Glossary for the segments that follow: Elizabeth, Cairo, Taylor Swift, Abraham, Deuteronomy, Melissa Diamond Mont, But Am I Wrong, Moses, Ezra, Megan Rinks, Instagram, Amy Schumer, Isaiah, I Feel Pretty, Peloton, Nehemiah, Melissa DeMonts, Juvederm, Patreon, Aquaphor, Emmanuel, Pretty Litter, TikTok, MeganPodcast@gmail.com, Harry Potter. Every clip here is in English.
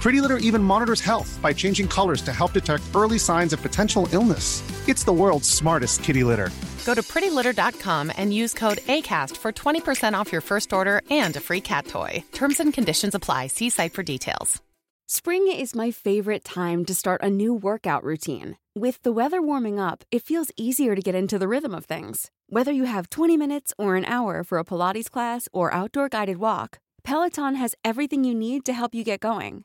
Pretty Litter even monitors health by changing colors to help detect early signs of potential illness. It's the world's smartest kitty litter. Go to prettylitter.com and use code ACAST for 20% off your first order and a free cat toy. Terms and conditions apply. See site for details. Spring is my favorite time to start a new workout routine. With the weather warming up, it feels easier to get into the rhythm of things. Whether you have 20 minutes or an hour for a Pilates class or outdoor guided walk, Peloton has everything you need to help you get going.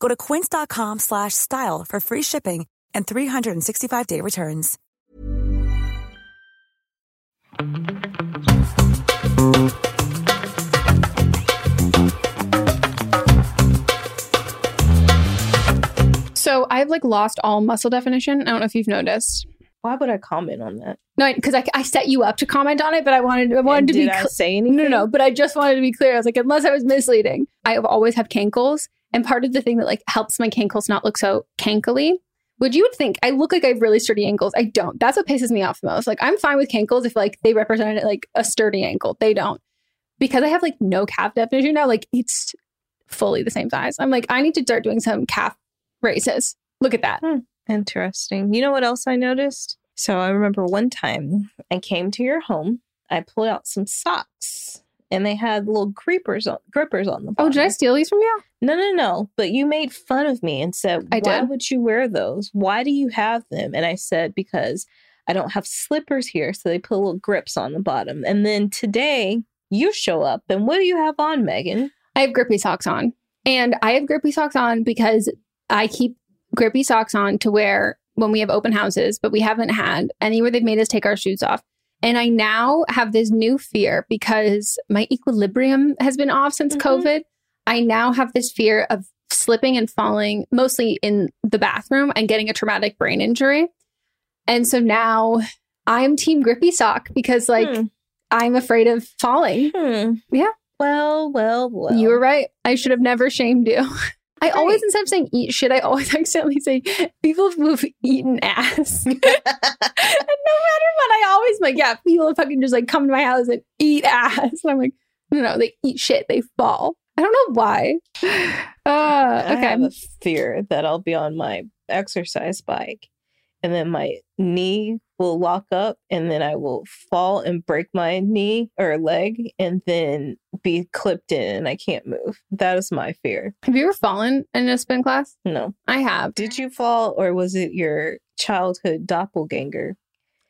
Go to quince.com/style for free shipping and 365-day returns. So I've lost all muscle definition. I don't know if you've noticed. Why would I comment on that? No, because I set you up to comment on it, but I wanted to be clear. Did I say anything? No, but I just wanted to be clear. I was like, unless I was misleading. I always have cankles. And part of the thing that helps my cankles not look so cankly, which you would think I look like I have really sturdy ankles. I don't. That's what pisses me off the most. I'm fine with cankles if they represented a sturdy ankle. They don't. Because I have no calf definition now, it's fully the same size. I'm I need to start doing some calf raises. Look at that. Interesting. You know what else I noticed? So I remember one time I came to your home. I pulled out some socks. And they had little grippers on them. Oh, did I steal these from you? No. But you made fun of me and said, why would you wear those? Why do you have them? And I said, because I don't have slippers here. So they put little grips on the bottom. And then today you show up. And what do you have on, Megan? I have grippy socks on. And I have grippy socks on because I keep grippy socks on to wear when we have open houses. But we haven't had anywhere they've made us take our shoes off. And I now have this new fear because my equilibrium has been off since COVID. I now have this fear of slipping and falling, mostly in the bathroom, and getting a traumatic brain injury. And so now I'm team grippy sock because I'm afraid of falling. Yeah. Well. You were right. I should have never shamed you. I always, instead of saying eat shit, I always accidentally say people who've eaten ass. And no matter what, I always people fucking just come to my house and eat ass. And I'm no, they eat shit. They fall. I don't know why. Okay. I have a fear that I'll be on my exercise bike and then my knee will lock up, and then I will fall and break my knee or leg and then be clipped in and I can't move. That is my fear. Have you ever fallen in a spin class? No. I have. Did you fall, or was it your childhood doppelganger?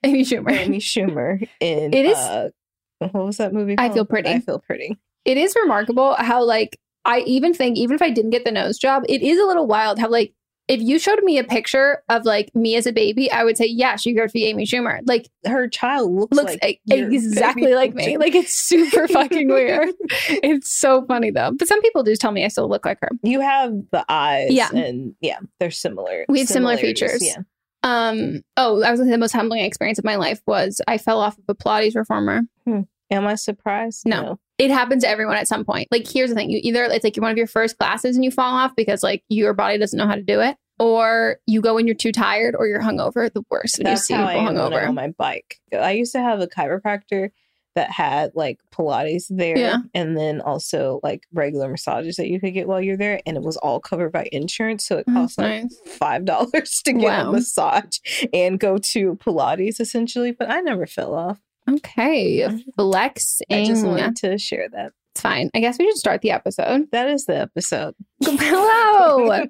Amy Schumer in it is, what was that movie called? I Feel Pretty. It is remarkable how, like, I even think, even if I didn't get the nose job, it is a little wild how, like, if you showed me a picture of, like, me as a baby, I would say, yeah, she could be Amy Schumer. Like, her child looks like exactly like me. Like, it's super fucking weird. It's so funny, though. But some people do tell me I still look like her. You have the eyes. Yeah. And, yeah, they're similar. We have similar features. Yeah. I was going to say the most humbling experience of my life was I fell off of a Pilates performer. Am I surprised? No. It happens to everyone at some point. Like, here's the thing. It's like you're one of your first classes and you fall off because, like, your body doesn't know how to do it. Or you go when you're too tired or you're hungover. The worst when that's you see people hungover. That's how I am on my bike. I used to have a chiropractor that had, like, Pilates there. Yeah. And then also, like, regular massages that you could get while you're there. And it was all covered by insurance. So it cost $5 to get a massage and go to Pilates, essentially. But I never fell off. Okay. Flexing. I just wanted to share that. It's fine. I guess we should start the episode. That is the episode. Hello.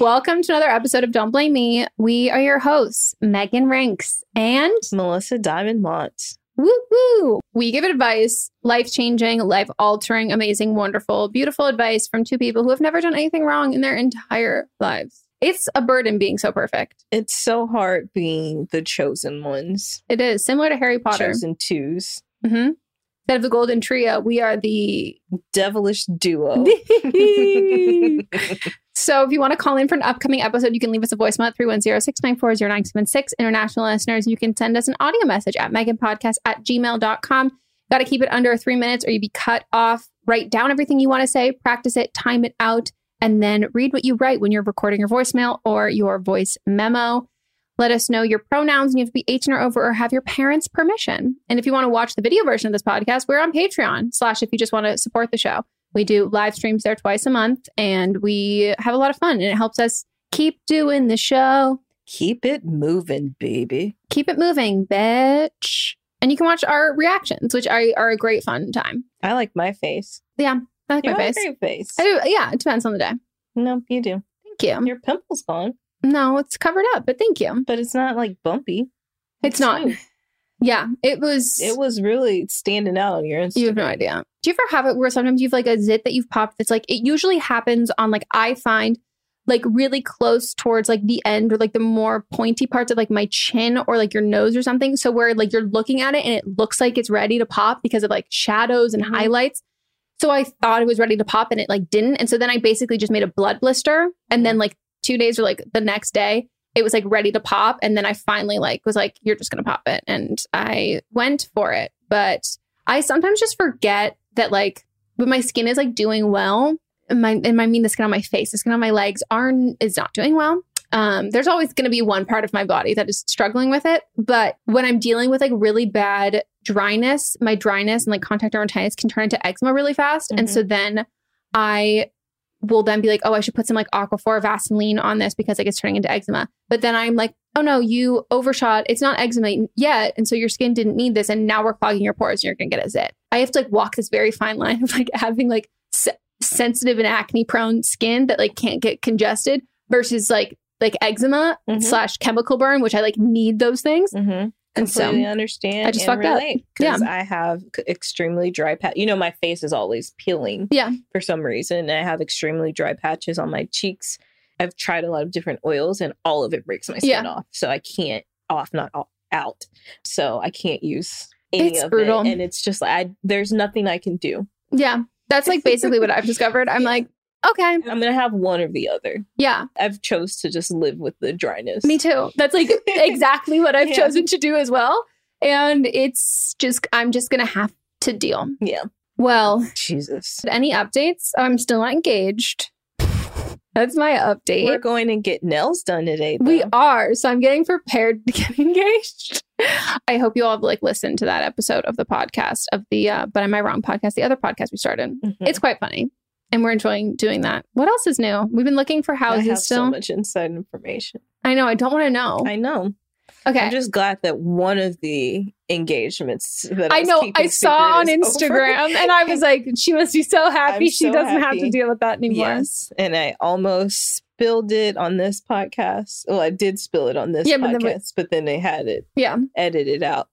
Welcome to another episode of Don't Blame Me. We are your hosts, Megan Rinks and Melissa Diamond Mont. Woo woo. We give advice, life-changing, life-altering, amazing, wonderful, beautiful advice from two people who have never done anything wrong in their entire lives. It's a burden being so perfect. It's so hard being the chosen ones. It is. Similar to Harry Potter. Chosen twos. Mm-hmm. Instead of the golden trio, we are the devilish duo. So if you want to call in for an upcoming episode, you can leave us a voicemail at 310-694-0976. International listeners, you can send us an audio message at MeganPodcast@gmail.com. Got to keep it under 3 minutes or you'd be cut off. Write down everything you want to say. Practice it. Time it out. And then read what you write when you're recording your voicemail or your voice memo. Let us know your pronouns, and you have to be 18 or over or have your parents' permission. And if you want to watch the video version of this podcast, we're on Patreon/ if you just want to support the show. We do live streams there twice a month, and we have a lot of fun, and it helps us keep doing the show. Keep it moving, baby. Keep it moving, bitch. And you can watch our reactions, which are a great fun time. I like my face. Yeah. I like my face. A great face. I do. Yeah, it depends on the day. No, you do. Thank you. Your pimple's gone. No, it's covered up, but thank you. But it's not like bumpy. It's not. Smooth. Yeah, it was. It was really standing out on your Instagram. You have no idea. Do you ever have it where sometimes you've like a zit that you've popped? That's like, it usually happens on, like, I find, like, really close towards, like, the end or, like, the more pointy parts of, like, my chin or, like, your nose or something. So where, like, you're looking at it and it looks like it's ready to pop because of, like, shadows and highlights. So I thought it was ready to pop and it, like, didn't. And so then I basically just made a blood blister. And then, like, 2 days or, like, the next day, it was, like, ready to pop. And then I finally, like, was like, you're just going to pop it. And I went for it. But I sometimes just forget that, like, when my skin is, like, doing well, the skin on my face, the skin on my legs is not doing well. There's always going to be one part of my body that is struggling with it. But when I'm dealing with, like, really bad dryness, my dryness and, like, contact dermatitis can turn into eczema really fast. Mm-hmm. And so then I will then be like, oh, I should put some, like, Aquaphor Vaseline on this because, like, it's turning into eczema. But then I'm like, oh no, you overshot. It's not eczema yet. And so your skin didn't need this. And now we're clogging your pores and you're going to get a zit. I have to, like, walk this very fine line of, like, having, like, sensitive and acne prone skin that, like, can't get congested versus, like eczema / chemical burn, which I, like, need those things. Mm-hmm. And completely so understand. I just fucked up. Because I have extremely dry patch. You know, my face is always peeling. Yeah. For some reason. And I have extremely dry patches on my cheeks. I've tried a lot of different oils and all of it breaks my skin off. So I can't out. So I can't use any of brutal. It. And it's just like, there's nothing I can do. Yeah. That's, like, basically what I've discovered. I'm like, okay, I'm going to have one or the other. Yeah. I've chose to just live with the dryness. Me too. That's, like, exactly what I've chosen to do as well. And it's just, I'm just going to have to deal. Yeah. Well. Jesus. Any updates? I'm still not engaged. That's my update. We're going to get nails done today, though. We are. So I'm getting prepared to get engaged. I hope you all have, like, listened to that episode of the podcast of the But Am I Wrong podcast, the other podcast we started. Mm-hmm. It's quite funny. And we're enjoying doing that. What else is new? We've been looking for houses still. I have so much inside information. I know. I don't want to know. I know. Okay. I'm just glad that one of the engagements that I know I saw on Instagram over. And I was like, she must be so happy she doesn't have to deal with that anymore. Yes. And I almost spilled it on this podcast. Well, I did spill it on this podcast, but then they had it edited out.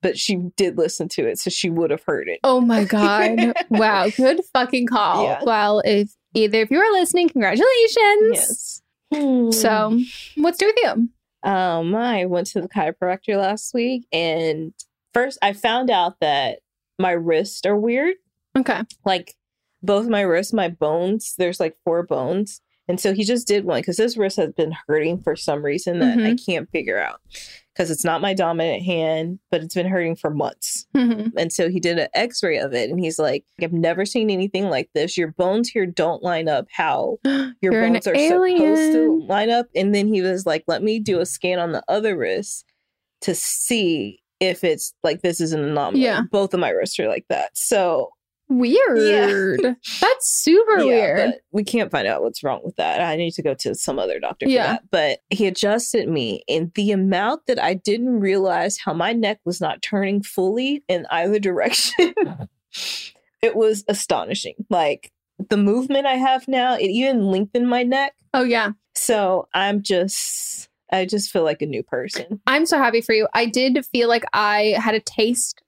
But she did listen to it, so she would have heard it. Oh my God. Wow. Good fucking call. Yeah. Well, if either of you are listening, congratulations. Yes. So, what's new with you? I went to the chiropractor last week, and first I found out that my wrists are weird. Okay. Like both my wrists, my bones, there's like 4 bones. And so he just did one because this wrist has been hurting for some reason that I can't figure out because it's not my dominant hand, but it's been hurting for months. Mm-hmm. And so he did an x-ray of it, and he's like, I've never seen anything like this. Your bones here don't line up how your bones are supposed to line up. And then he was like, let me do a scan on the other wrist to see if it's like, this is an anomaly. Yeah. Both of my wrists are like that. So... weird. Yeah. That's super weird. But we can't find out what's wrong with that. I need to go to some other doctor for that. But he adjusted me, and the amount that I didn't realize how my neck was not turning fully in either direction, it was astonishing. Like the movement I have now, it even lengthened my neck. Oh yeah. So I just feel like a new person. I'm so happy for you. I did feel like I had a taste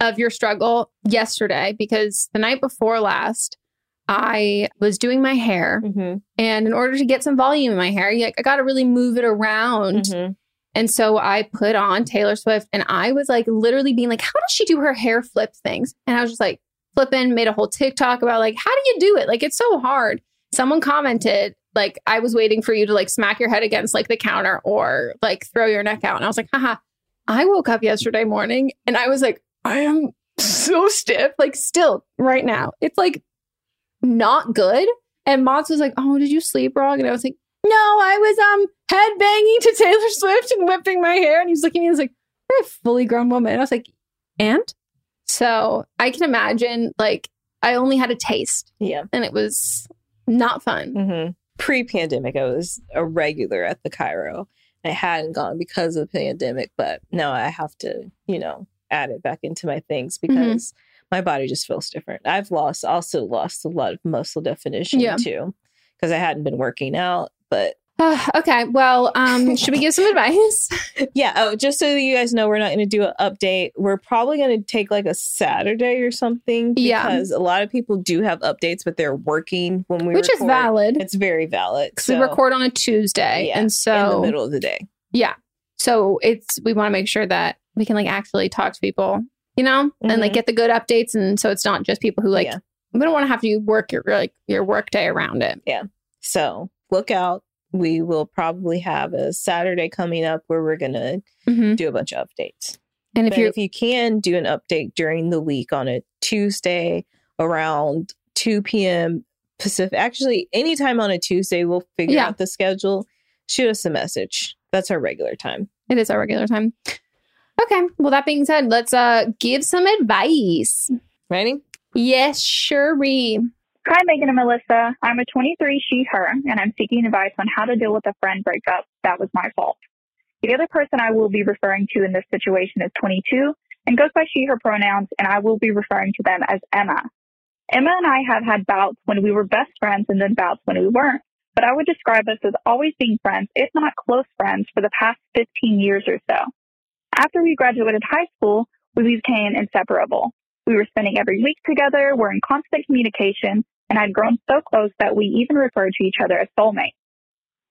of your struggle yesterday, because the night before last, I was doing my hair, and in order to get some volume in my hair, I got to really move it around. And so I put on Taylor Swift, and I was like literally being like, how does she do her hair flip things? And I was just like flipping, made a whole TikTok about like, how do you do it? Like, it's so hard. Someone commented, like, I was waiting for you to like smack your head against like the counter or like throw your neck out. And I was like, haha. I woke up yesterday morning and I was like, I am so stiff, like still right now. It's like not good. And Mods was like, oh, did you sleep wrong? And I was like, no, I was head banging to Taylor Swift and whipping my hair. And he was looking at me and was like, you're a fully grown woman. And I was like, and? So I can imagine, like, I only had a taste. Yeah. And it was not fun. Mm-hmm. Pre-pandemic, I was a regular at the Cairo. I hadn't gone because of the pandemic, but now I have to, add it back into my things because my body just feels different. I've also lost a lot of muscle definition too, because I hadn't been working out, but. Okay. Well, should we give some advice? Yeah. Oh, just so that you guys know, we're not going to do an update. We're probably going to take like a Saturday or something because a lot of people do have updates, but they're working when we record. Which is valid. It's very valid. Because we record on a Tuesday. Yeah, and so in the middle of the day. Yeah. So we want to make sure that we can like actually talk to people, and like get the good updates. And so it's not just people who like, we don't want to have to work your work day around it. Yeah. So look out. We will probably have a Saturday coming up where we're going to do a bunch of updates. And if you can do an update during the week on a Tuesday around 2 p.m. Pacific, actually anytime on a Tuesday, we'll figure out the schedule. Shoot us a message. That's our regular time. It is our regular time. Okay. Well, that being said, let's give some advice. Ready? Yes, sure. Hi, Megan and Melissa. I'm a 23 she/her, and I'm seeking advice on how to deal with a friend breakup that was my fault. The other person I will be referring to in this situation is 22 and goes by she/her pronouns, and I will be referring to them as Emma. Emma and I have had bouts when we were best friends and then bouts when we weren't, but I would describe us as always being friends, if not close friends, for the past 15 years or so. After we graduated high school, we became inseparable. We were spending every week together, we're in constant communication, and I'd grown so close that we even referred to each other as soulmates.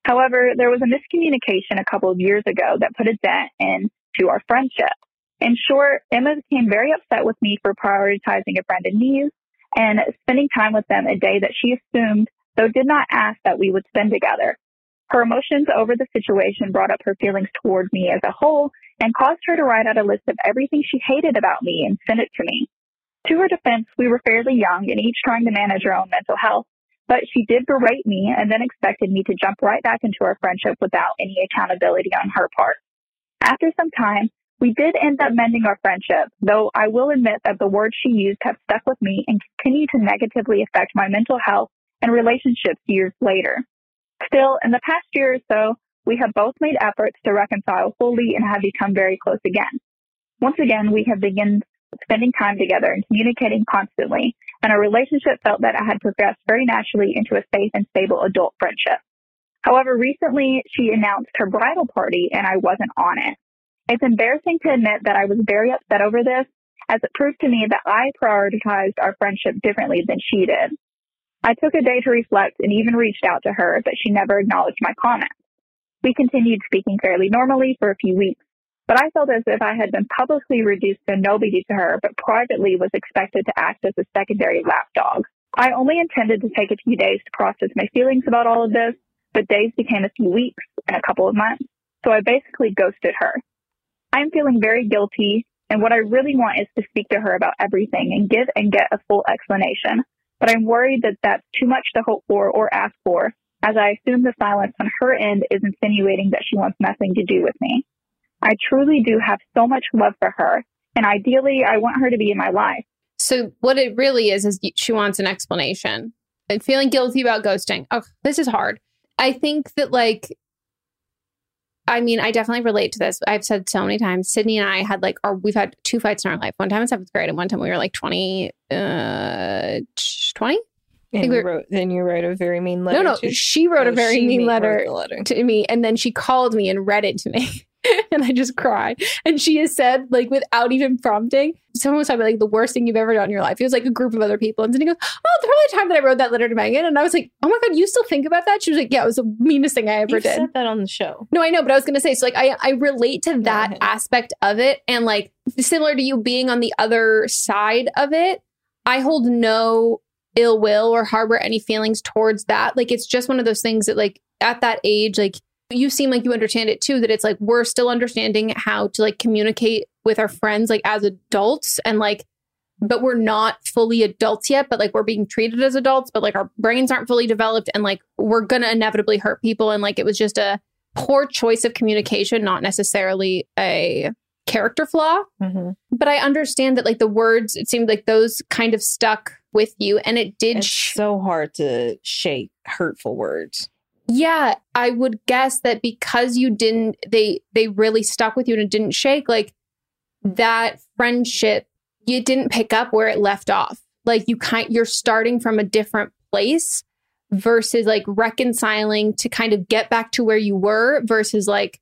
However, there was a miscommunication a couple of years ago that put a dent into our friendship. In short, Emma became very upset with me for prioritizing a friend in need and spending time with them a day that she assumed, though did not ask, that we would spend together. Her emotions over the situation brought up her feelings toward me as a whole and caused her to write out a list of everything she hated about me and send it to me. To her defense, we were fairly young and each trying to manage our own mental health, but she did berate me and then expected me to jump right back into our friendship without any accountability on her part. After some time, we did end up mending our friendship, though I will admit that the words she used have stuck with me and continue to negatively affect my mental health and relationships years later. Still, in the past year or so, We have both made efforts to reconcile fully and have become very close again. Once again, we have begun spending time together and communicating constantly, and our relationship felt that it had progressed very naturally into a safe and stable adult friendship. However, recently she announced her bridal party and I wasn't on it. It's embarrassing to admit that I was very upset over this, as it proved to me that I prioritized our friendship differently than she did. I took a day to reflect and even reached out to her, but she never acknowledged my comment. We continued speaking fairly normally for a few weeks, but I felt as if I had been publicly reduced to nobody to her, but privately was expected to act as a secondary lapdog. I only intended to take a few days to process my feelings about all of this, but days became a few weeks and a couple of months, so I basically ghosted her. I'm feeling very guilty, and what I really want is to speak to her about everything and give and get a full explanation, but I'm worried that that's too much to hope for or ask for, as I assume the silence on her end is insinuating that she wants nothing to do with me. I truly do have so much love for her, and ideally, I want her to be in my life. So what it really is she wants an explanation. And feeling guilty about ghosting. Oh, this is hard. I think that, like, I mean, I definitely relate to this. I've said so many times, Sydney and I had, like, we've had two fights in our life. One time in 7th grade, and one time we were, like, 20? And you wrote a very mean letter. No, she wrote a very mean letter to me, and then she called me and read it to me. And I just cried. And she has said, like, without even prompting, someone was talking about, like, the worst thing you've ever done in your life. It was like a group of other people. And then he goes, oh, the whole time that I wrote that letter to Megan. And I was like, oh my God, you still think about that? She was like, yeah, it was the meanest thing I ever did. You said that on the show. No, I know, but I was going to say, so, like, I relate to that aspect of it. And, like, similar to you being on the other side of it, I hold no ill will or harbor any feelings towards that. Like, it's just one of those things that, like, at that age, like, you seem like you understand it too, that it's like we're still understanding how to, like, communicate with our friends, like, as adults, and, like, but we're not fully adults yet, but, like, we're being treated as adults, but, like, our brains aren't fully developed, and, like, we're gonna inevitably hurt people, and, like, it was just a poor choice of communication, not necessarily a character flaw. Mm-hmm. But I understand that, like, the words, it seemed like those kind of stuck with you, and it did. It's so hard to shake hurtful words. Yeah, I would guess that because you didn't, they really stuck with you and it didn't shake, like, that friendship, you didn't pick up where it left off. Like, you're starting from a different place versus, like, reconciling to kind of get back to where you were versus, like,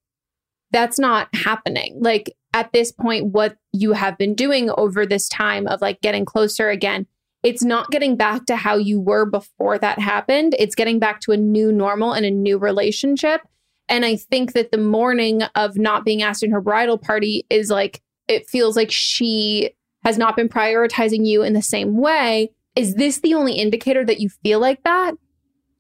that's not happening. Like, at this point, what you have been doing over this time of, like, getting closer again, it's not getting back to how you were before that happened. It's getting back to a new normal and a new relationship. And I think that the morning of not being asked in her bridal party is, like, it feels like she has not been prioritizing you in the same way. Is this the only indicator that you feel like that?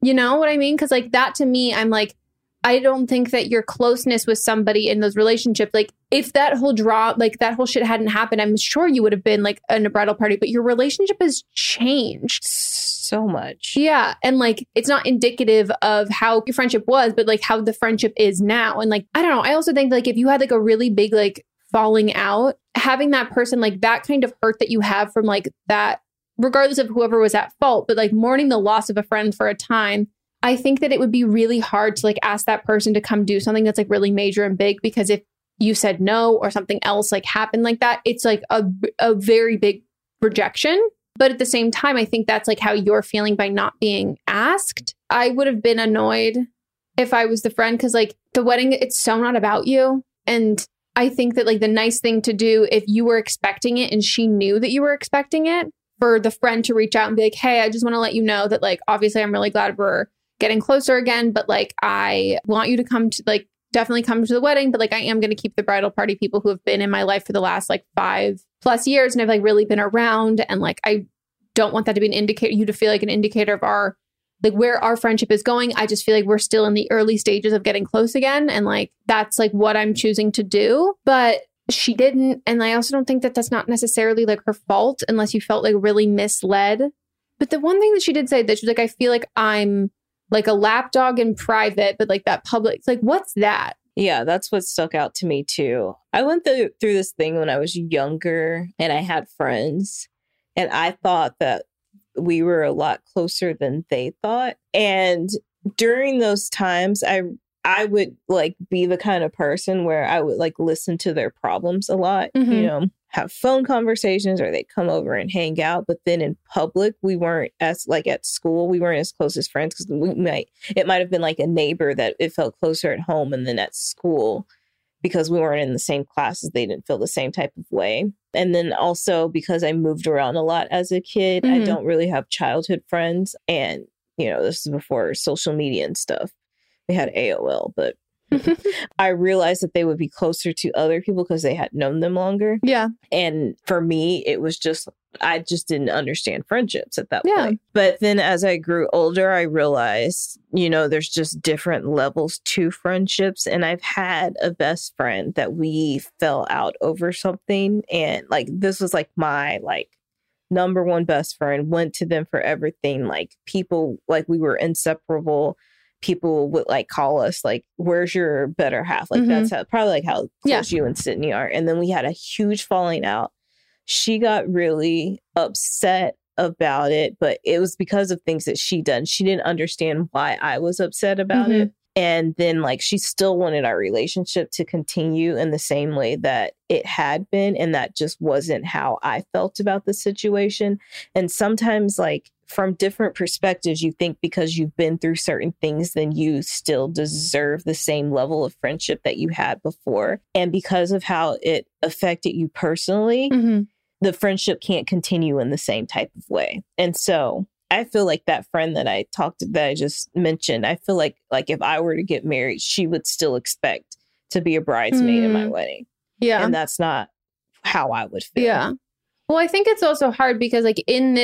You know what I mean? Because, like, that to me, I'm like, I don't think that your closeness with somebody in those relationships, like, if that whole that whole shit hadn't happened, I'm sure you would have been, like, in a bridal party, but your relationship has changed so much. Yeah. And, like, it's not indicative of how your friendship was, but, like, how the friendship is now. And, like, I don't know. I also think, like, if you had, like, a really big, like, falling out, having that person, like, that kind of hurt that you have from, like, that, regardless of whoever was at fault, but, like, mourning the loss of a friend for a time, I think that it would be really hard to, like, ask that person to come do something that's, like, really major and big, because if you said no or something else, like, happened like that, it's like a very big rejection. But at the same time, I think that's, like, how you're feeling by not being asked. I would have been annoyed if I was the friend, because, like, the wedding, it's so not about you. And I think that, like, the nice thing to do, if you were expecting it and she knew that you were expecting it, for the friend to reach out and be like, hey, I just want to let you know that, like, obviously I'm really glad we're getting closer again, but, like, I want you to come to, like, definitely come to the wedding, but, like, I am going to keep the bridal party people who have been in my life for the last, like, 5+ years and have, like, really been around, and, like, I don't want that to be an indicator, you to feel like an indicator of our, like, where our friendship is going. I just feel like we're still in the early stages of getting close again, and, like, that's, like, what I'm choosing to do. But she didn't, and I also don't think that that's not necessarily, like, her fault, unless you felt, like, really misled. But the one thing that she did say, that she's like, I feel like I'm, like, a lapdog in private, but, like, that public, like, what's that? Yeah, that's what stuck out to me too. I went through this thing when I was younger, and I had friends, and I thought that we were a lot closer than they thought. And during those times, I I would like be the kind of person where I would like listen to their problems a lot, mm-hmm. you know, have phone conversations, or they come over and hang out. But then in public, we weren't as like at school, we weren't as close as friends, because it might have been like a neighbor that it felt closer at home, and then at school, because we weren't in the same classes, they didn't feel the same type of way. And then also because I moved around a lot as a kid, mm-hmm. I don't really have childhood friends. And, you know, this is before social media and stuff. We had AOL, but I realized that they would be closer to other people because they had known them longer. Yeah. And for me, it was just, I just didn't understand friendships at that point. But then as I grew older, I realized, you know, there's just different levels to friendships. And I've had a best friend that we fell out over something. And like, this was like my like number one best friend, went to them for everything. Like people, like we were inseparable. People would like call us like, where's your better half? Like mm-hmm. that's how, probably like how close you and Sydney are. And then we had a huge falling out. She got really upset about it, but it was because of things that she done. She didn't understand why I was upset about mm-hmm. it. And then like, she still wanted our relationship to continue in the same way that it had been. And that just wasn't how I felt about the situation. And sometimes like, from different perspectives, you think because you've been through certain things, then you still deserve the same level of friendship that you had before. And because of how it affected you personally, mm-hmm. the friendship can't continue in the same type of way. And so I feel like that friend that I talked to, that I just mentioned, I feel like if I were to get married, she would still expect to be a bridesmaid in my wedding. Yeah. And that's not how I would feel. Yeah. Well, I think it's also hard because like in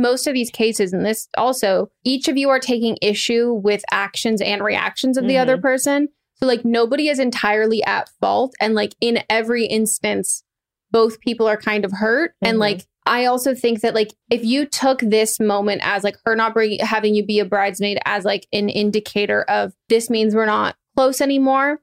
most of these cases, and this also, each of you are taking issue with actions and reactions of the other person. So like nobody is entirely at fault. And like in every instance, both people are kind of hurt. And like, I also think that like, if you took this moment as like her not having you be a bridesmaid as like an indicator of this means we're not close anymore.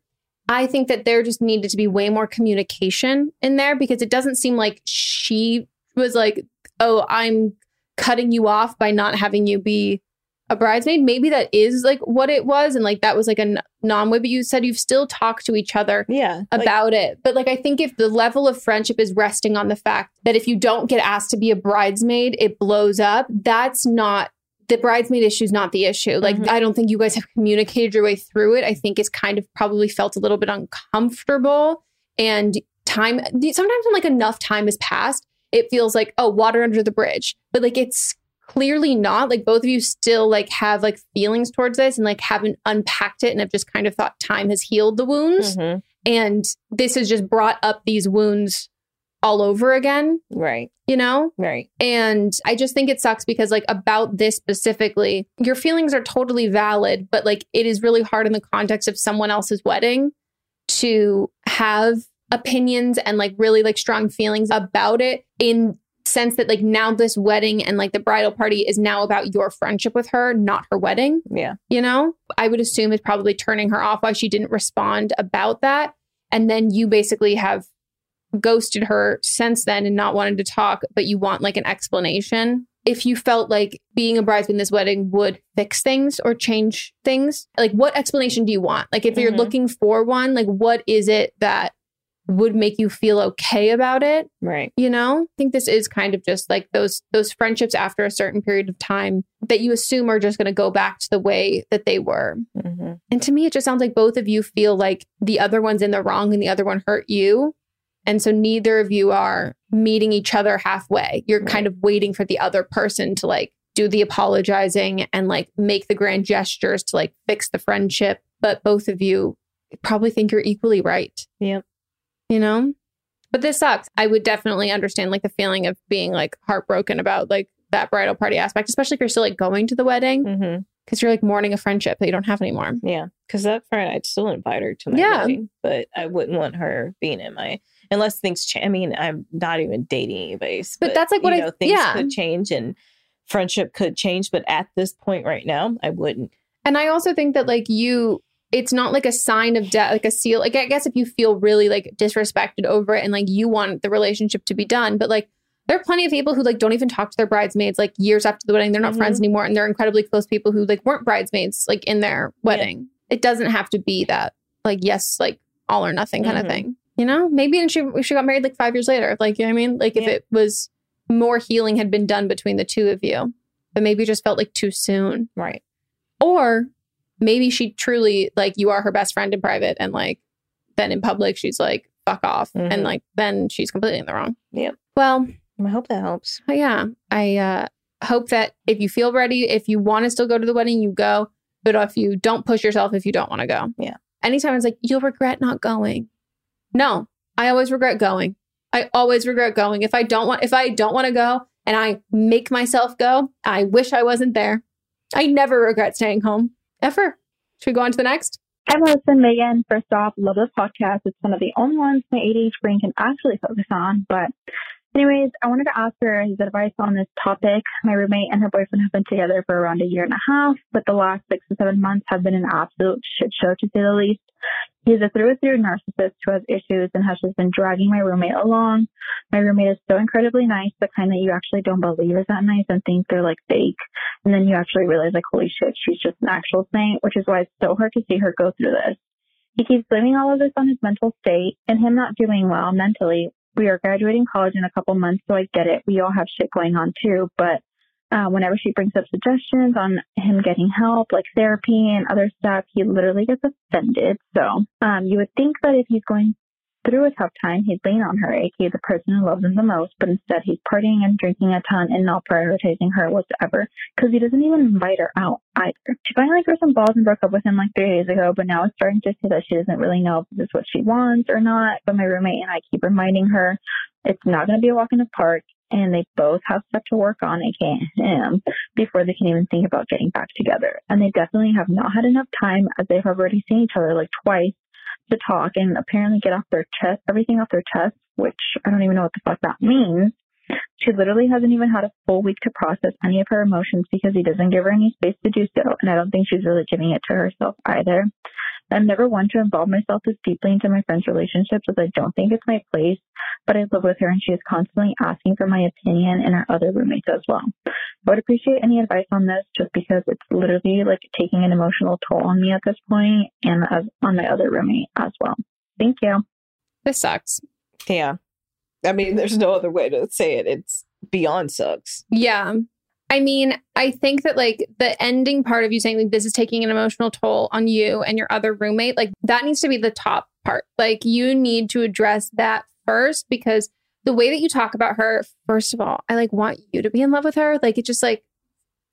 I think that there just needed to be way more communication in there, because it doesn't seem like she was like, oh, I'm cutting you off by not having you be a bridesmaid. Maybe that is like what it was. And like, that was like a non-way, but you said you've still talked to each other about it. But like, I think if the level of friendship is resting on the fact that if you don't get asked to be a bridesmaid, it blows up. That's not the bridesmaid issue is not the issue. Like, I don't think you guys have communicated your way through it. I think it's kind of probably felt a little bit uncomfortable, and time, sometimes when like enough time has passed, it feels like, oh, water under the bridge. But like, it's clearly not. Like both of you still like have like feelings towards this and like haven't unpacked it. And I've just kind of thought time has healed the wounds. And this has just brought up these wounds all over again. Right. You know? Right. And I just think it sucks because like about this specifically, your feelings are totally valid, but like it is really hard in the context of someone else's wedding to have opinions and like really like strong feelings about it, in sense that like now this wedding and like the bridal party is now about your friendship with her, not her wedding. Yeah. You know, I would assume it's probably turning her off why she didn't respond about that. And then you basically have ghosted her since then and not wanted to talk, but you want like an explanation. If you felt like being a bridesmaid in this wedding would fix things or change things, like what explanation do you want? Like if you're looking for one, like what is it that would make you feel okay about it? Right. You know, I think this is kind of just like those friendships after a certain period of time that you assume are just going to go back to the way that they were. And to me, it just sounds like both of you feel like the other one's in the wrong and the other one hurt you. And so neither of you are meeting each other halfway. You're kind of waiting for the other person to like do the apologizing and like make the grand gestures to like fix the friendship. But both of you probably think you're equally right. Yep. You know, but this sucks. I would definitely understand like the feeling of being like heartbroken about like that bridal party aspect, especially if you're still like going to the wedding because you're like mourning a friendship that you don't have anymore. Yeah, because that friend, I'd still invite her to my wedding, but I wouldn't want her being in my, unless things change. I mean, I'm not even dating anybody, but that's like what I know, things could change and friendship could change. But at this point right now, I wouldn't. And I also think that like it's not like a sign of death, like a seal. Like, I guess if you feel really like disrespected over it and like you want the relationship to be done, but like there are plenty of people who like don't even talk to their bridesmaids like years after the wedding. They're not friends anymore. And they're incredibly close people who like weren't bridesmaids like in their wedding. it doesn't have to be that, like, yes, like all or nothing kind of thing, you know? Maybe and she got married like 5 years later. Like, you know what I mean? Like if it was more healing had been done between the two of you, but maybe it just felt like too soon. Right. Or maybe she truly, like, you are her best friend in private and like then in public, she's like, fuck off. And like, then she's completely in the wrong. Yeah. Well, I hope that helps. Yeah. I hope that if you feel ready, if you want to still go to the wedding, you go. But if you don't, push yourself if you don't want to go. Yeah. Anytime it's like, you'll regret not going. No, I always regret going. I always regret going. If I don't want to go and I make myself go, I wish I wasn't there. I never regret staying home. Ever. Should we go on to the next? Hi, Melissa and Megan. First off, love this podcast. It's one of the only ones my ADHD brain can actually focus on. But anyways, I wanted to ask her his advice on this topic. My roommate and her boyfriend have been together for around a year and a half, but the last 6 to 7 months have been an absolute shit show, to say the least. He's a through-and-through narcissist who has issues and has just been dragging my roommate along. My roommate is so incredibly nice, the kind that you actually don't believe is that nice and think they're like fake. And then you actually realize, like, holy shit, she's just an actual saint, which is why it's so hard to see her go through this. He keeps blaming all of this on his mental state and him not doing well mentally. We are graduating college in a couple months, so I get it. We all have shit going on too. But whenever she brings up suggestions on him getting help, like therapy and other stuff, he literally gets offended. So you would think that if he's going through a tough time, he'd lean on her, aka the person who loves him the most. But instead, he's partying and drinking a ton and not prioritizing her whatsoever, because he doesn't even invite her out either. She finally grew some balls and broke up with him like 3 days ago, but now it's starting to say that she doesn't really know if this is what she wants or not. But my roommate and I keep reminding her it's not going to be a walk in the park, and they both have stuff to work on, aka him, before they can even think about getting back together. And they definitely have not had enough time, as they've already seen each other like twice, to talk and apparently get off their chest, everything off their chest, which I don't even know what the fuck that means. She literally hasn't even had a full week to process any of her emotions because he doesn't give her any space to do so, and I don't think she's really giving it to herself either. I'm never one to involve myself as deeply into my friend's relationships, as I don't think it's my place, but I live with her and she is constantly asking for my opinion, and our other roommates as well. I would appreciate any advice on this, just because it's literally like taking an emotional toll on me at this point, and as on my other roommate as well. Thank you. This sucks. Yeah. I mean, there's no other way to say it. It's beyond sucks. Yeah. I mean, I think that like the ending part of you saying like this is taking an emotional toll on you and your other roommate, like that needs to be the top part. Like you need to address that first, because the way that you talk about her, first of all, I like want you to be in love with her. Like it just like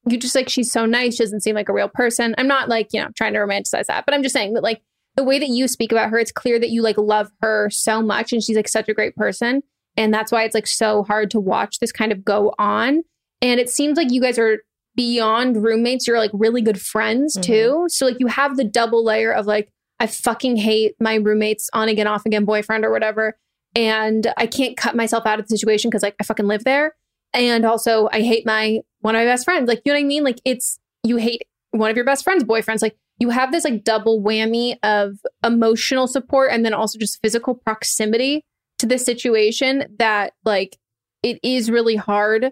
you just like she's so nice. She doesn't seem like a real person. I'm not like, you know, trying to romanticize that, but I'm just saying that like the way that you speak about her, it's clear that you like love her so much and she's like such a great person. And that's why it's like so hard to watch this kind of go on. And it seems like you guys are beyond roommates. You're like really good friends too. So like you have the double layer of like, I fucking hate my roommate's on again, off again boyfriend or whatever. And I can't cut myself out of the situation because like I fucking live there. And also I hate one of my best friends. Like, you know what I mean? Like it's, you hate one of your best friend's boyfriends. Like you have this like double whammy of emotional support and then also just physical proximity to this situation that like, it is really hard.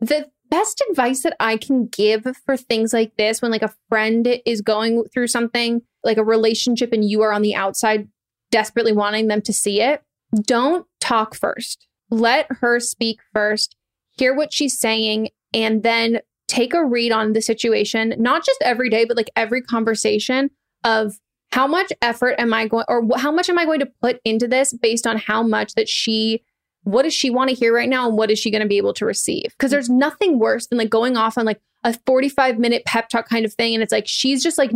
The best advice that I can give for things like this, when like a friend is going through something like a relationship and you are on the outside desperately wanting them to see it, don't talk first. Let her speak first, hear what she's saying, and then take a read on the situation, not just every day, but like every conversation of how much effort am I going, or how much am I going to put into this based on how much that she, what does she want to hear right now? And what is she going to be able to receive? Because there's nothing worse than like going off on like a 45-minute pep talk kind of thing. And it's like, she's just like,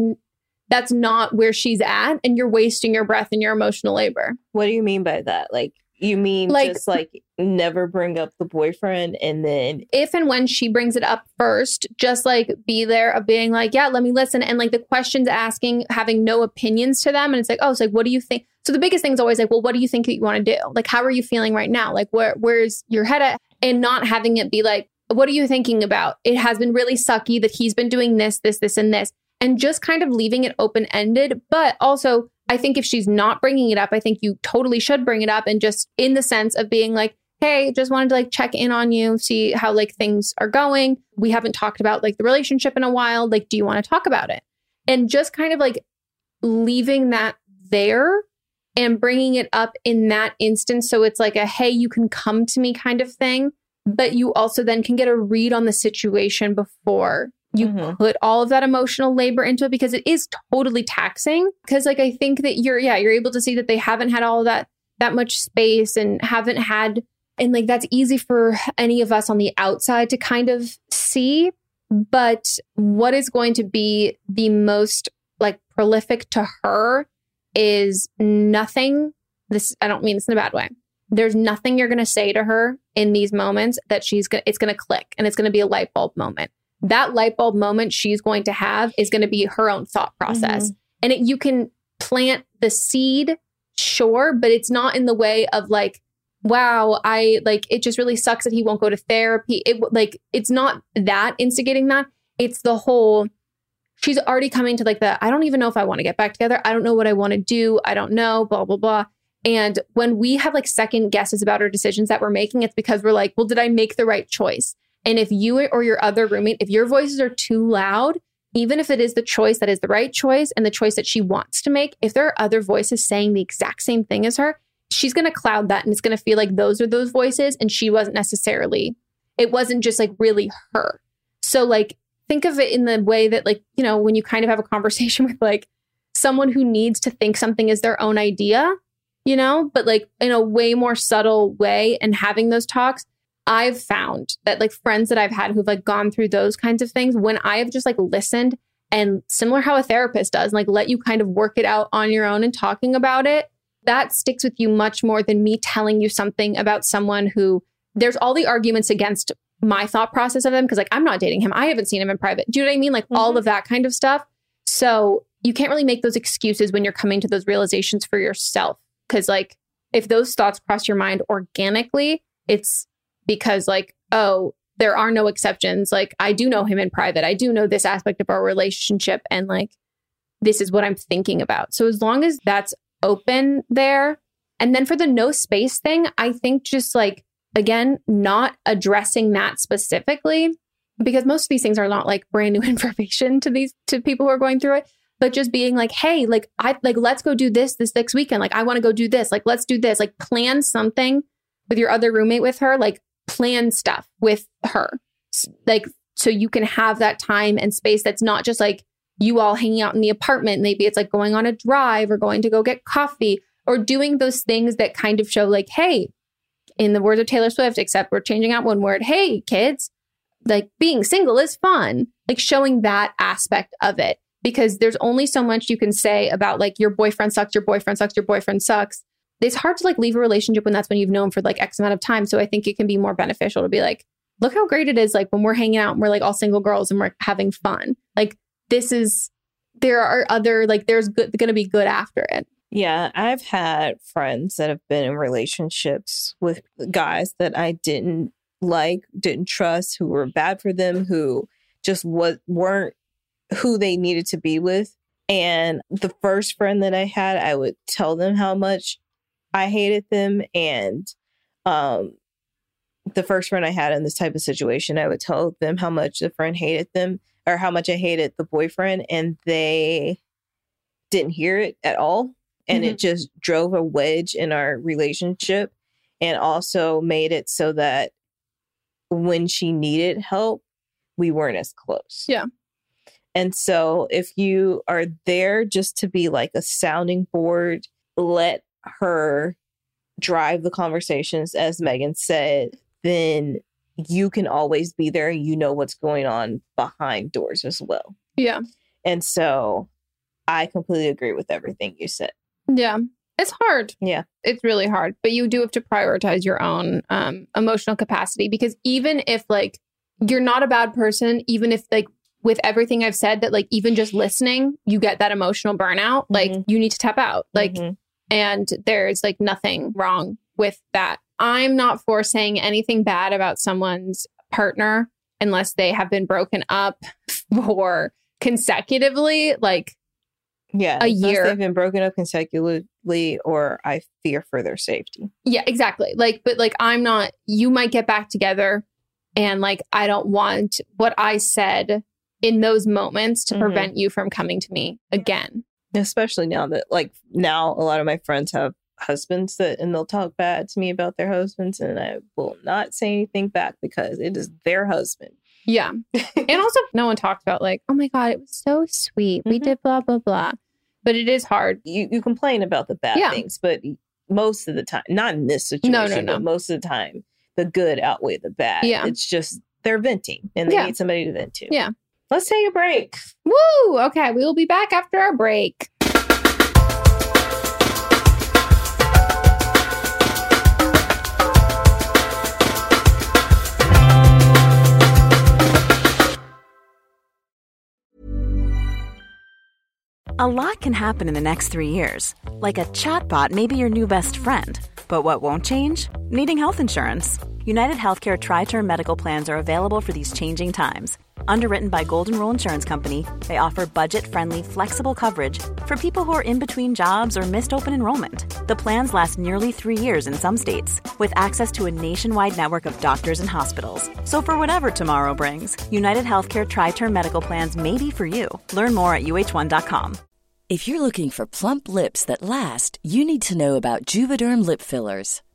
that's not where she's at. And you're wasting your breath and your emotional labor. What do you mean by that? Like, you mean like, just like never bring up the boyfriend, and then if and when she brings it up first, just like be there of being like, yeah, let me listen. And like the questions asking, having no opinions to them. And it's like, oh, it's like, what do you think? So the biggest thing is always like, well, what do you think that you want to do? Like, how are you feeling right now? Like, where's your head at? And not having it be like, what are you thinking about? It has been really sucky that he's been doing this, and this, and just kind of leaving it open-ended. But also, I think if she's not bringing it up, I think you totally should bring it up, and just in the sense of being like, hey, just wanted to like check in on you, see how like things are going. We haven't talked about like the relationship in a while. Like, do you want to talk about it? And just kind of like leaving that there and bringing it up in that instance. So it's like a, hey, you can come to me kind of thing, but you also then can get a read on the situation before you put all of that emotional labor into it, because it is totally taxing. Because like, I think that you're able to see that they haven't had all that much space and haven't had, and like, that's easy for any of us on the outside to kind of see, but what is going to be the most like prolific to her is nothing. This, I don't mean this in a bad way. There's nothing you're going to say to her in these moments that it's going to click, and it's going to be a light bulb moment. That light bulb moment she's going to have is going to be her own thought process. Mm-hmm. And you can plant the seed, sure, but it's not in the way of like, wow, I like, it just really sucks that he won't go to therapy. It's not that instigating that. It's the whole, she's already coming to like the, I don't even know if I want to get back together. I don't know what I want to do. I don't know, blah, blah, blah. And when we have like second guesses about our decisions that we're making, it's because we're like, well, did I make the right choice? And if you or your other roommate, if your voices are too loud, even if it is the choice that is the right choice and the choice that she wants to make, if there are other voices saying the exact same thing as her, she's going to cloud that. And it's going to feel like those are those voices. And she wasn't necessarily, it wasn't just like really her. So like, think of it in the way that like, you know, when you kind of have a conversation with like someone who needs to think something is their own idea, you know, but like in a way more subtle way, and having those talks. I've found that like friends that I've had who've like gone through those kinds of things, when I have just like listened, and similar how a therapist does, like let you kind of work it out on your own and talking about it, that sticks with you much more than me telling you something about someone who there's all the arguments against my thought process of them. Cause like, I'm not dating him. I haven't seen him in private. Do you know what I mean? Like all of that kind of stuff. So you can't really make those excuses when you're coming to those realizations for yourself. Cause like if those thoughts cross your mind organically, it's because like, oh, there are no exceptions. Like I do know him in private. I do know this aspect of our relationship. And like, this is what I'm thinking about. So as long as that's open there. And then for the no space thing, I think just like, again, not addressing that specifically, because most of these things are not like brand new information to people who are going through it, but just being like, hey, like I like, let's go do this next weekend. Like I want to go do this. Like, let's do this, like plan something with your other roommate with her, like plan stuff with her. Like, so you can have that time and space. That's not just like you all hanging out in the apartment. Maybe it's like going on a drive or going to go get coffee or doing those things that kind of show like, hey, in the words of Taylor Swift, except we're changing out one word. Hey, kids, like being single is fun. Like showing that aspect of it, because there's only so much you can say about like your boyfriend sucks, your boyfriend sucks, your boyfriend sucks. It's hard to like leave a relationship when that's when you've known for like X amount of time. So I think it can be more beneficial to be like, look how great it is. Like when we're hanging out and we're like all single girls and we're having fun. Like this is, there are other, like there's going to be good after it. Yeah. I've had friends that have been in relationships with guys that I didn't like, didn't trust, who were bad for them, who just weren't who they needed to be with. And the first friend that I had, I would tell them how much I hated them. And the first friend I had in this type of situation, I would tell them how much the friend hated them, or how much I hated the boyfriend, and they didn't hear it at all. And it just drove a wedge in our relationship, and also made it so that when she needed help, we weren't as close. Yeah. And so if you are there just to be like a sounding board, let her drive the conversations, as Megan said, then you can always be there. You know what's going on behind doors as well. Yeah. And so I completely agree with everything you said. Yeah. It's hard. Yeah. It's really hard. But you do have to prioritize your own emotional capacity, because even if like you're not a bad person, even if like with everything I've said that like even just listening, you get that emotional burnout, like you need to tap out. Like and there's like nothing wrong with that. I'm not for saying anything bad about someone's partner unless they have been broken up for consecutively, like a year. They've been broken up consecutively, or I fear for their safety. Yeah, exactly. Like, but like, I'm not, you might get back together, and like, I don't want what I said in those moments to prevent you from coming to me again. Especially now that, like, now a lot of my friends have husbands that, and they'll talk bad to me about their husbands, and I will not say anything back because it is their husband. Yeah. And also no one talks about, like, oh my God, it was so sweet. We did blah, blah, blah. But it is hard. You complain about the bad things, but most of the time, not in this situation, but most of the time, the good outweigh the bad. Yeah. It's just they're venting and they need somebody to vent to. Yeah. Let's take a break. Woo! Okay, we will be back after our break. A lot can happen in the next 3 years. Like a chatbot may be your new best friend. But what won't change? Needing health insurance. United Healthcare Tri-Term Medical Plans are available for these changing times. Underwritten by Golden Rule Insurance Company, they offer budget-friendly, flexible coverage for people who are in between jobs or missed open enrollment. The plans last nearly 3 years in some states, with access to a nationwide network of doctors and hospitals. So for whatever tomorrow brings, United Healthcare Tri-Term Medical Plans may be for you. Learn more at uh1.com. If you're looking for plump lips that last, you need to know about Juvederm lip fillers.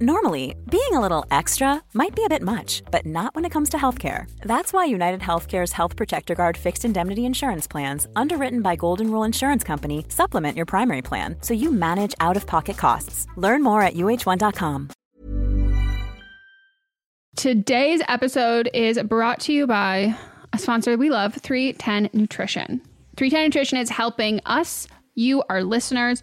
Normally, being a little extra might be a bit much, but not when it comes to healthcare. That's why United Healthcare's Health Protector Guard fixed indemnity insurance plans, underwritten by Golden Rule Insurance Company, supplement your primary plan so you manage out-of-pocket costs. Learn more at uh1.com. Today's episode is brought to you by a sponsor we love, 310 Nutrition. 310 Nutrition is helping us, you, our listeners,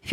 If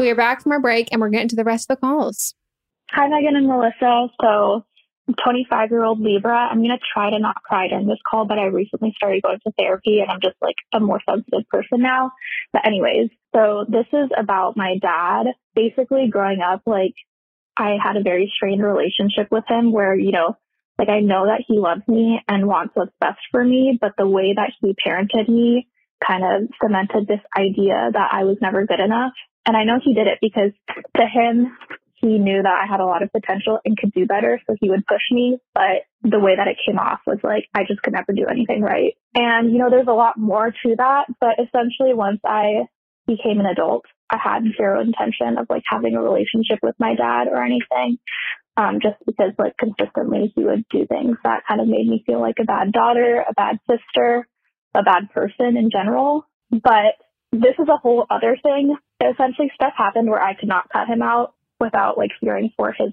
We are back from our break and we're getting to the rest of the calls. Hi, Megan and Melissa. So 25-year-old Libra. I'm going to try to not cry during this call, but I recently started going to therapy and I'm just like a more sensitive person now. But anyways, so this is about my dad. Basically growing up, like I had a very strained relationship with him where, you know, like I know that he loves me and wants what's best for me, but the way that he parented me kind of cemented this idea that I was never good enough. And I know he did it because to him, he knew that I had a lot of potential and could do better, so he would push me. But the way that it came off was like, I just could never do anything right. And, you know, there's a lot more to that. But essentially, once I became an adult, I had zero intention of like having a relationship with my dad or anything, just because like consistently he would do things that kind of made me feel like a bad daughter, a bad sister, a bad person in general. But this is a whole other thing. Essentially, stuff happened where I could not cut him out without like fearing for his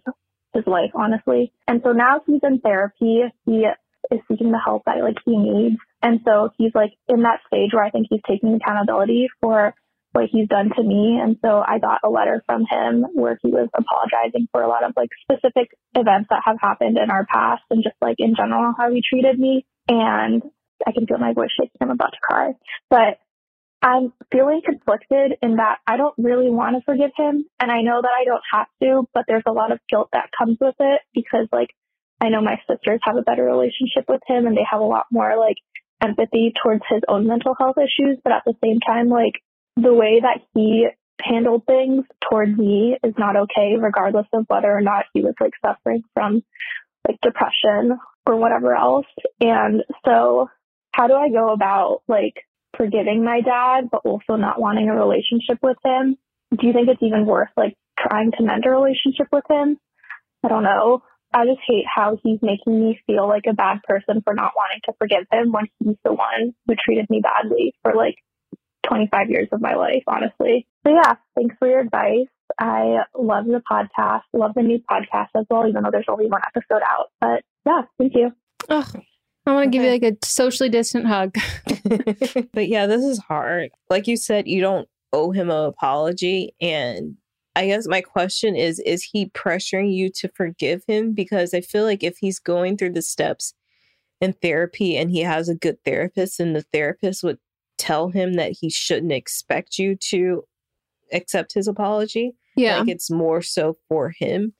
life, honestly. And so now he's in therapy. He is seeking the help that like he needs. And so he's like in that stage where I think he's taking accountability for what he's done to me. And so I got a letter from him where he was apologizing for a lot of like specific events that have happened in our past and just like in general how he treated me. And I can feel my voice shaking. I'm about to cry. But I'm feeling conflicted in that I don't really want to forgive him. And I know that I don't have to, but there's a lot of guilt that comes with it because like, I know my sisters have a better relationship with him and they have a lot more like empathy towards his own mental health issues. But at the same time, like the way that he handled things towards me is not okay, regardless of whether or not he was like suffering from like depression or whatever else. And so how do I go about like forgiving my dad, but also not wanting a relationship with him? Do you think it's even worth like trying to mend a relationship with him? I don't know. I just hate how he's making me feel like a bad person for not wanting to forgive him when he's the one who treated me badly for like 25 years of my life, honestly. So yeah, thanks for your advice. I love the podcast. Love the new podcast as well, even though there's only one episode out. But yeah, thank you. Oh, I want to give you like a socially distant hug. But yeah, this is hard. Like you said, you don't owe him an apology. And I guess my question is he pressuring you to forgive him? Because I feel like if he's going through the steps in therapy and he has a good therapist and the therapist would tell him that he shouldn't expect you to accept his apology. Yeah. Like it's more so for him.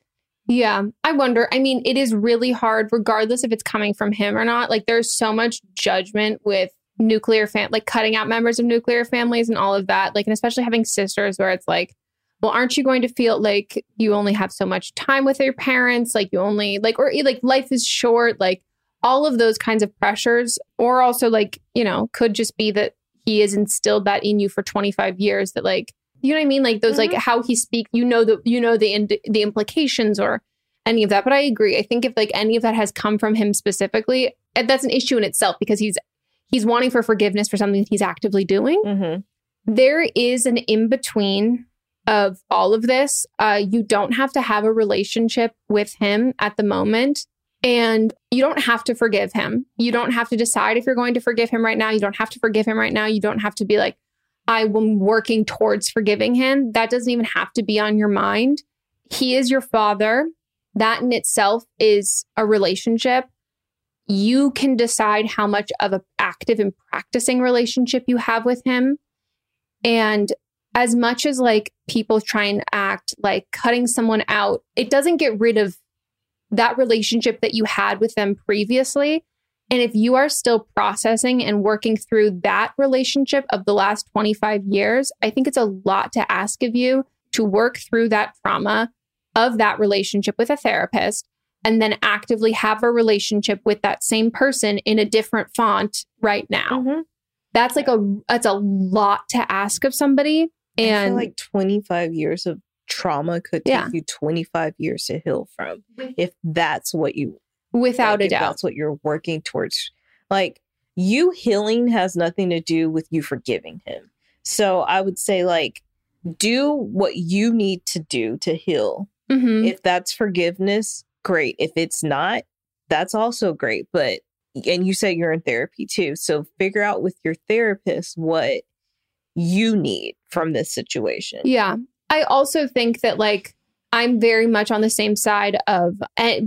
Yeah. I wonder, I mean, it is really hard regardless if it's coming from him or not. Like there's so much judgment with nuclear like cutting out members of nuclear families and all of that. Like, and especially having sisters where it's like, well, aren't you going to feel like you only have so much time with your parents? Like you only like, or like life is short, like all of those kinds of pressures, or also like, you know, could just be that he has instilled that in you for 25 years that like, you know what I mean? Like those, mm-hmm. like how he speaks, the implications or any of that. But I agree. I think if like any of that has come from him specifically, that's an issue in itself because he's wanting for forgiveness for something that he's actively doing. Mm-hmm. There is an in-between of all of this. You don't have to have a relationship with him at the moment. And you don't have to forgive him. You don't have to decide if you're going to forgive him right now. You don't have to forgive him right now. You don't have to be like, I'm working towards forgiving him. That doesn't even have to be on your mind. He is your father. That in itself is a relationship. You can decide how much of an active and practicing relationship you have with him. And as much as like people try and act like cutting someone out, it doesn't get rid of that relationship that you had with them previously. And if you are still processing and working through that relationship of the last 25 years, I think it's a lot to ask of you to work through that trauma of that relationship with a therapist and then actively have a relationship with that same person in a different font right now. Mm-hmm. That's like that's a lot to ask of somebody. And I feel like 25 years of trauma could take you 25 years to heal from if that's what you without like, a doubt that's what you're working towards. Like you healing has nothing to do with you forgiving him. So I would say like do what you need to do to heal. Mm-hmm. If that's forgiveness, great. If it's not, that's also great. But and you said you're in therapy too, so figure out with your therapist what you need from this situation. Yeah, I also think that like I'm very much on the same side of,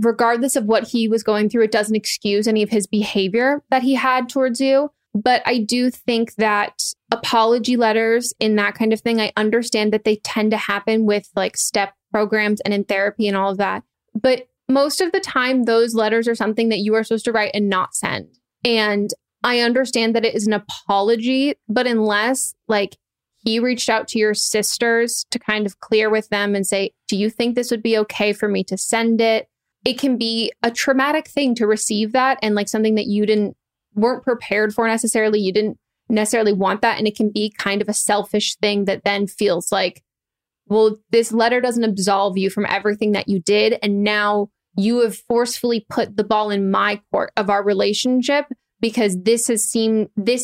regardless of what he was going through, it doesn't excuse any of his behavior that he had towards you. But I do think that apology letters and that kind of thing, I understand that they tend to happen with like step programs and in therapy and all of that. But most of the time, those letters are something that you are supposed to write and not send. And I understand that it is an apology, but unless like he reached out to your sisters to kind of clear with them and say, do you think this would be okay for me to send it? It can be a traumatic thing to receive that and like something that you weren't prepared for necessarily. You didn't necessarily want that. And it can be kind of a selfish thing that then feels like, well, this letter doesn't absolve you from everything that you did. And now you have forcefully put the ball in my court of our relationship because this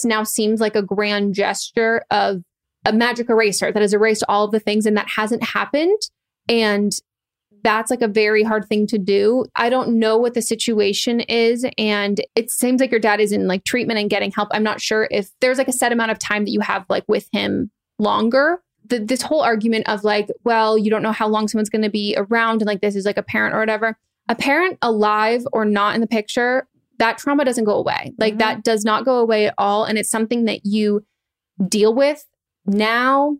now seems like a grand gesture of a magic eraser that has erased all of the things, and that hasn't happened. And that's like a very hard thing to do. I don't know what the situation is. And it seems like your dad is in like treatment and getting help. I'm not sure if there's like a set amount of time that you have like with him longer. This whole argument of like, well, you don't know how long someone's going to be around. And like, this is like a parent or whatever. A parent alive or not in the picture, that trauma doesn't go away. Like mm-hmm. that does not go away at all. And it's something that you deal with now,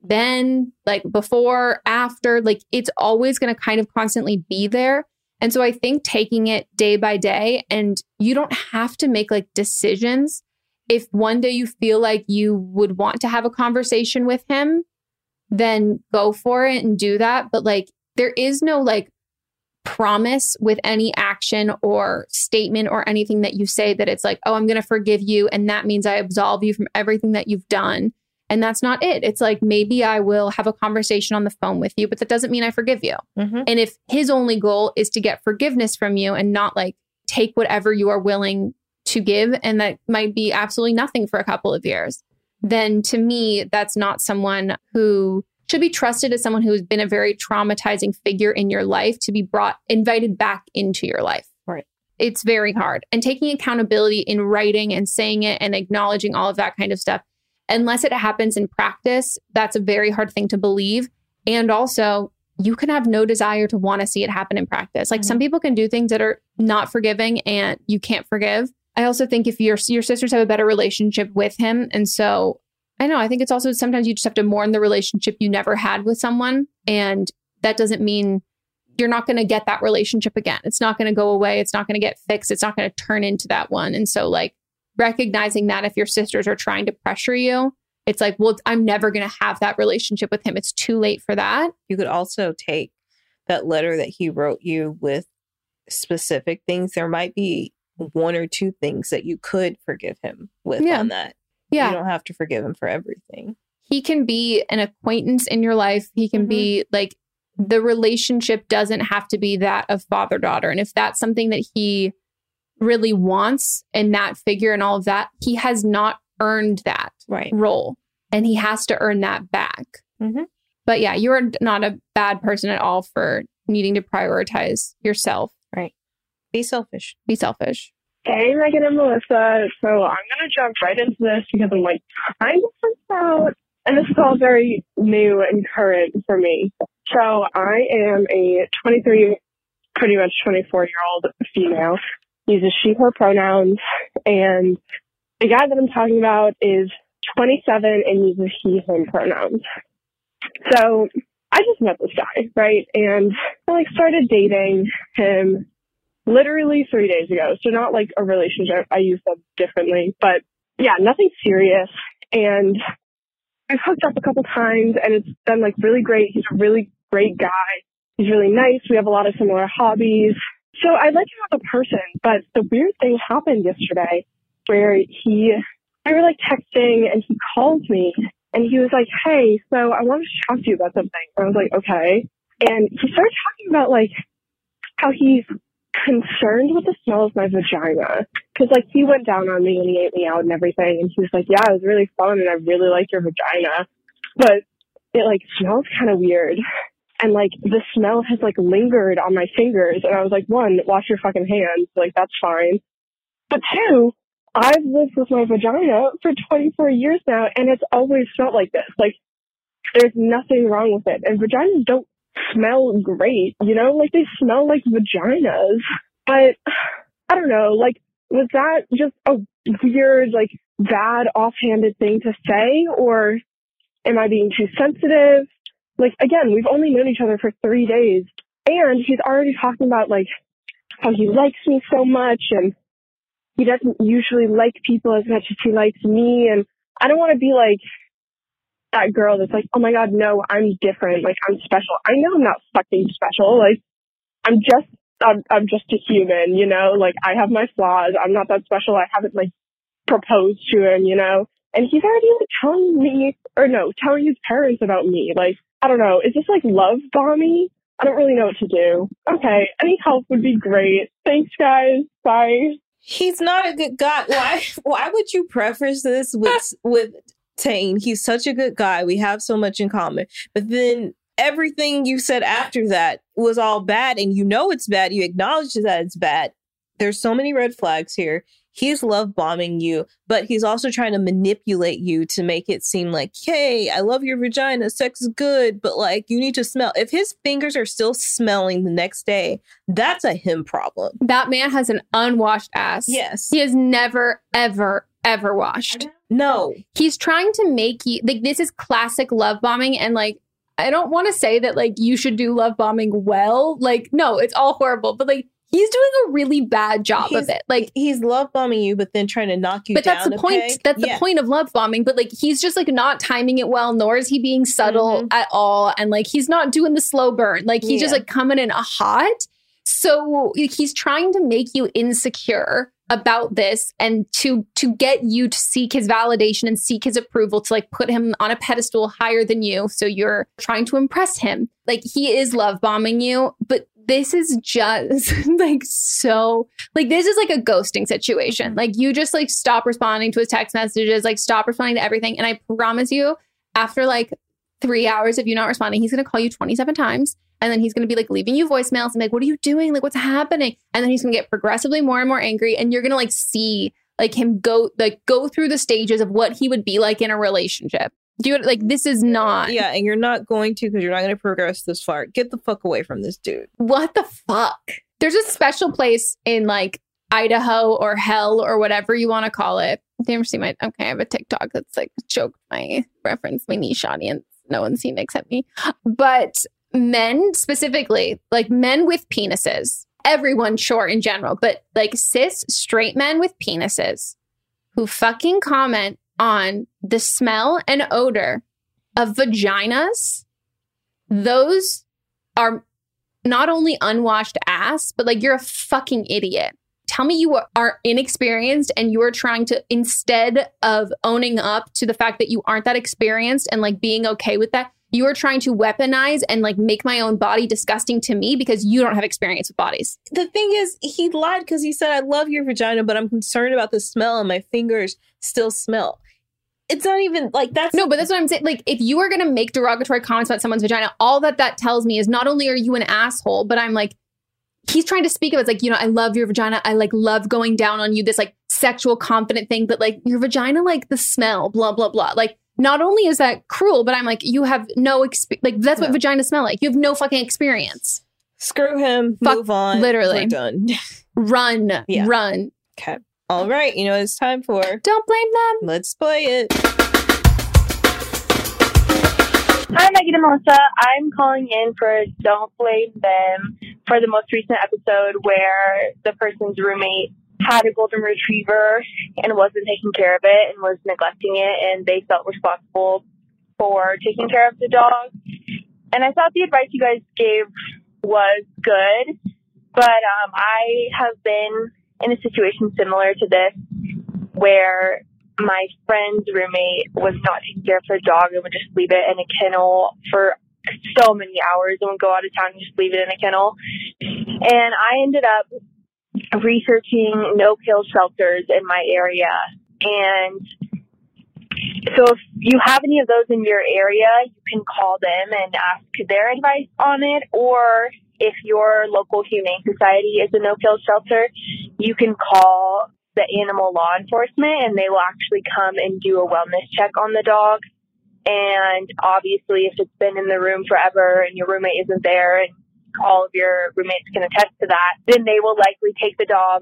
then, like before, after, like it's always going to kind of constantly be there. And so I think taking it day by day, and you don't have to make like decisions. If one day you feel like you would want to have a conversation with him, then go for it and do that. But like, there is no like promise with any action or statement or anything that you say that it's like, oh, I'm going to forgive you. And that means I absolve you from everything that you've done. And that's not it. It's like, maybe I will have a conversation on the phone with you, but that doesn't mean I forgive you. Mm-hmm. And if his only goal is to get forgiveness from you and not like take whatever you are willing to give, and that might be absolutely nothing for a couple of years, then to me, that's not someone who should be trusted as someone who has been a very traumatizing figure in your life to be invited back into your life. Right. It's very hard. And taking accountability in writing and saying it and acknowledging all of that kind of stuff, unless it happens in practice, that's a very hard thing to believe. And also, you can have no desire to want to see it happen in practice. Like mm-hmm. some people can do things that are not forgiving and you can't forgive. I also think if your sisters have a better relationship with him. And so I know, I think it's also sometimes you just have to mourn the relationship you never had with someone. And that doesn't mean you're not going to get that relationship again. It's not going to go away. It's not going to get fixed. It's not going to turn into that one. And so like, recognizing that if your sisters are trying to pressure you, it's like, well, I'm never going to have that relationship with him. It's too late for that. You could also take that letter that he wrote you with specific things. There might be one or two things that you could forgive him with on that. Yeah. You don't have to forgive him for everything. He can be an acquaintance in your life. He can mm-hmm. be like, the relationship doesn't have to be that of father-daughter. And if that's something that he really wants in that figure and all of that, he has not earned that role, and he has to earn that back. Mm-hmm. But yeah, you're not a bad person at all for needing to prioritize yourself. Right. Be selfish. Hey, Megan and Melissa. So I'm going to jump right into this because I'm like, I'm out. And this is all very new and current for me. So I am a 23, pretty much 24-year-old female. Uses she, her pronouns, and the guy that I'm talking about is 27 and uses he, him pronouns. So I just met this guy, right? And I like started dating him literally 3 days ago. So not like a relationship. I use them differently, but yeah, nothing serious. And I've hooked up a couple times and it's been like really great. He's a really great guy. He's really nice. We have a lot of similar hobbies. So I like him as a person, but the weird thing happened yesterday where I were like texting and he called me and he was like, hey, so I wanted to talk to you about something. And I was like, okay. And he started talking about like how he's concerned with the smell of my vagina. Cause like he went down on me and he ate me out and everything. And he was like, yeah, it was really fun. And I really like your vagina, but it like smells kind of weird. And like the smell has like lingered on my fingers. And I was like, one, wash your fucking hands. Like, that's fine. But two, I've lived with my vagina for 24 years now. And it's always felt like this. Like, there's nothing wrong with it. And vaginas don't smell great, you know, like they smell like vaginas. But I don't know, like, was that just a weird, like, bad offhanded thing to say, or am I being too sensitive? Like, again, we've only known each other for 3 days, and he's already talking about, like, how he likes me so much, and he doesn't usually like people as much as he likes me, and I don't want to be, like, that girl that's like, oh, my God, no, I'm different. Like, I'm special. I know I'm not fucking special. Like, I'm just a human, you know? Like, I have my flaws. I'm not that special. I haven't, like, proposed to him, you know? And he's already, like, telling his parents about me. Like, I don't know. Is this, like, love bombing? I don't really know what to do. Okay. Any help would be great. Thanks, guys. Bye. He's not a good guy. Why would you preface this with Tane? He's such a good guy. We have so much in common. But then everything you said after that was all bad, and you know it's bad. You acknowledge that it's bad. There's so many red flags here. He's love bombing you, but he's also trying to manipulate you to make it seem like, hey, I love your vagina. Sex is good, but like you need to smell. If his fingers are still smelling the next day, that's a him problem. That man has an unwashed ass. Yes. He has never, ever, ever washed. No. He's trying to make you like this is classic love bombing. And like, I don't want to say that like you should do love bombing well. Like, no, it's all horrible. But like, he's doing a really bad job of it. Like he's love bombing you, but then trying to knock you down. But that's the point. That's the point of love bombing. But like he's just like not timing it well, nor is he being subtle at all. And like he's not doing the slow burn. Like he's just like coming in hot. So he's trying to make you insecure about this and to get you to seek his validation and seek his approval, to like put him on a pedestal higher than you. So you're trying to impress him. Like he is love bombing you, but this is just like so like this is like a ghosting situation. Like you just like stop responding to his text messages, like stop responding to everything. And I promise you, after like 3 hours of you not responding, he's going to call you 27 times. And then he's going to be like leaving you voicemails and like, what are you doing? Like, what's happening? And then he's going to get progressively more and more angry. And you're going to like see like him go through the stages of what he would be like in a relationship. Dude, like this is not. Yeah. And you're not going to, because you're not going to progress this far. Get the fuck away from this dude. What the fuck? There's a special place in like Idaho or hell or whatever you want to call it. Did you ever see my? Okay, I have a TikTok that's like joke my reference, my niche audience. No one's seen it except me. But men specifically, like men with penises, everyone sure in general, but like cis straight men with penises who fucking comment on the smell and odor of vaginas, those are not only unwashed ass, but like you're a fucking idiot. Tell me you are inexperienced and you are trying to, instead of owning up to the fact that you aren't that experienced and like being okay with that, you are trying to weaponize and like make my own body disgusting to me because you don't have experience with bodies. The thing is, he lied because he said, I love your vagina, but I'm concerned about the smell and my fingers still smell. It's not even like that's. No, but that's what I'm saying. Like, if you are going to make derogatory comments about someone's vagina, all that tells me is not only are you an asshole, but I'm like, he's trying to speak of it. It's like, you know, I love your vagina. I like love going down on you, this like sexual confident thing, but like your vagina, like the smell, blah, blah, blah. Like, not only is that cruel, but I'm like, you have no experience. Like, that's what vaginas smell like. You have no fucking experience. Screw him. Move on. Literally. We're done. Run. Yeah. Run. Okay. All right. You know what it's time for? Don't blame them. Let's play it. Hi, Megan and Melissa. I'm calling in for Don't Blame Them for the most recent episode where the person's roommate had a golden retriever and wasn't taking care of it and was neglecting it, and they felt responsible for taking care of the dog. And I thought the advice you guys gave was good, but I have been in a situation similar to this where my friend's roommate was not taking care of her dog and would just leave it in a kennel for so many hours and would go out of town and just leave it in a kennel. And I ended up researching no-kill shelters in my area. And so if you have any of those in your area, you can call them and ask their advice on it. Or if your local humane society is a no-kill shelter, you can call the animal law enforcement and they will actually come and do a wellness check on the dog And obviously, if it's been in the room forever and your roommate isn't there, and all of your roommates can attest to that, then they will likely take the dog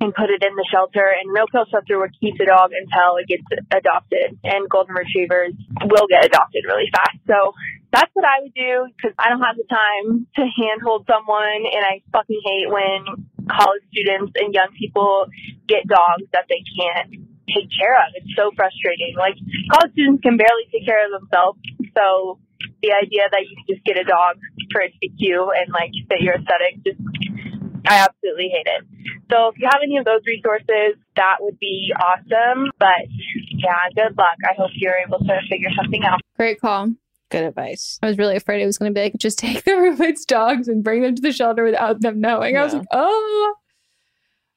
and put it in the shelter. And no-kill shelter will keep the dog until it gets adopted. And golden retrievers will get adopted really fast. So that's what I would do, because I don't have the time to handhold someone. And I fucking hate when college students and young people get dogs that they can't take care of. It's so frustrating. Like, college students can barely take care of themselves. So the idea that you can just get a dog for its EQ and like fit your aesthetic, just, I absolutely hate it. So if you have any of those resources, that would be awesome. But yeah, good luck. I hope you're able to figure something out. Great call. Good advice. I was really afraid it was going to be like, just take the roommate's dogs and bring them to the shelter without them knowing. Yeah. I was like, oh.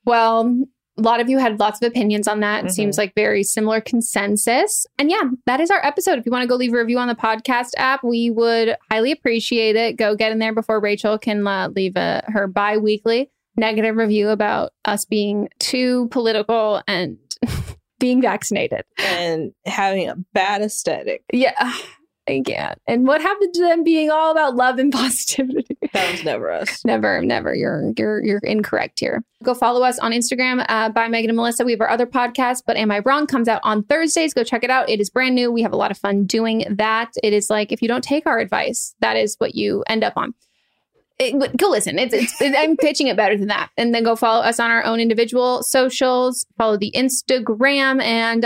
Well, a lot of you had lots of opinions on that. It seems like very similar consensus. And yeah, that is our episode. If you want to go leave a review on the podcast app, we would highly appreciate it. Go get in there before Rachel can leave her bi-weekly negative review about us being too political and being vaccinated. And having a bad aesthetic. Yeah. I can't. And what happened to them being all about love and positivity? That was never us. Never. You're incorrect here. Go follow us on Instagram by Megan and Melissa. We have our other podcast, But Am I Wrong? Comes out on Thursdays. Go check it out. It is brand new. We have a lot of fun doing that. It is like, if you don't take our advice, that is what you end up on. Go listen. I'm pitching it better than that. And then go follow us on our own individual socials. Follow the Instagram and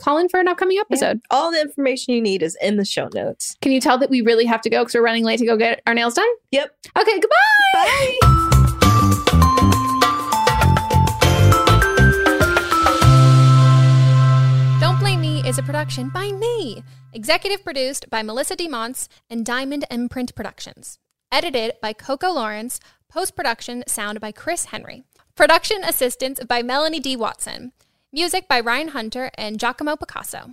call in for an upcoming episode. Yeah. All the information you need is in the show notes. Can you tell that we really have to go because we're running late to go get our nails done? Yep. Okay. Goodbye. Bye. Don't Blame Me is a production by me. Executive produced by Melissa DeMonts and Diamond Imprint Productions. Edited by Coco Lawrence. Post-production sound by Chris Henry. Production assistance by Melanie D. Watson. Music by Ryan Hunter and Giacomo Picasso.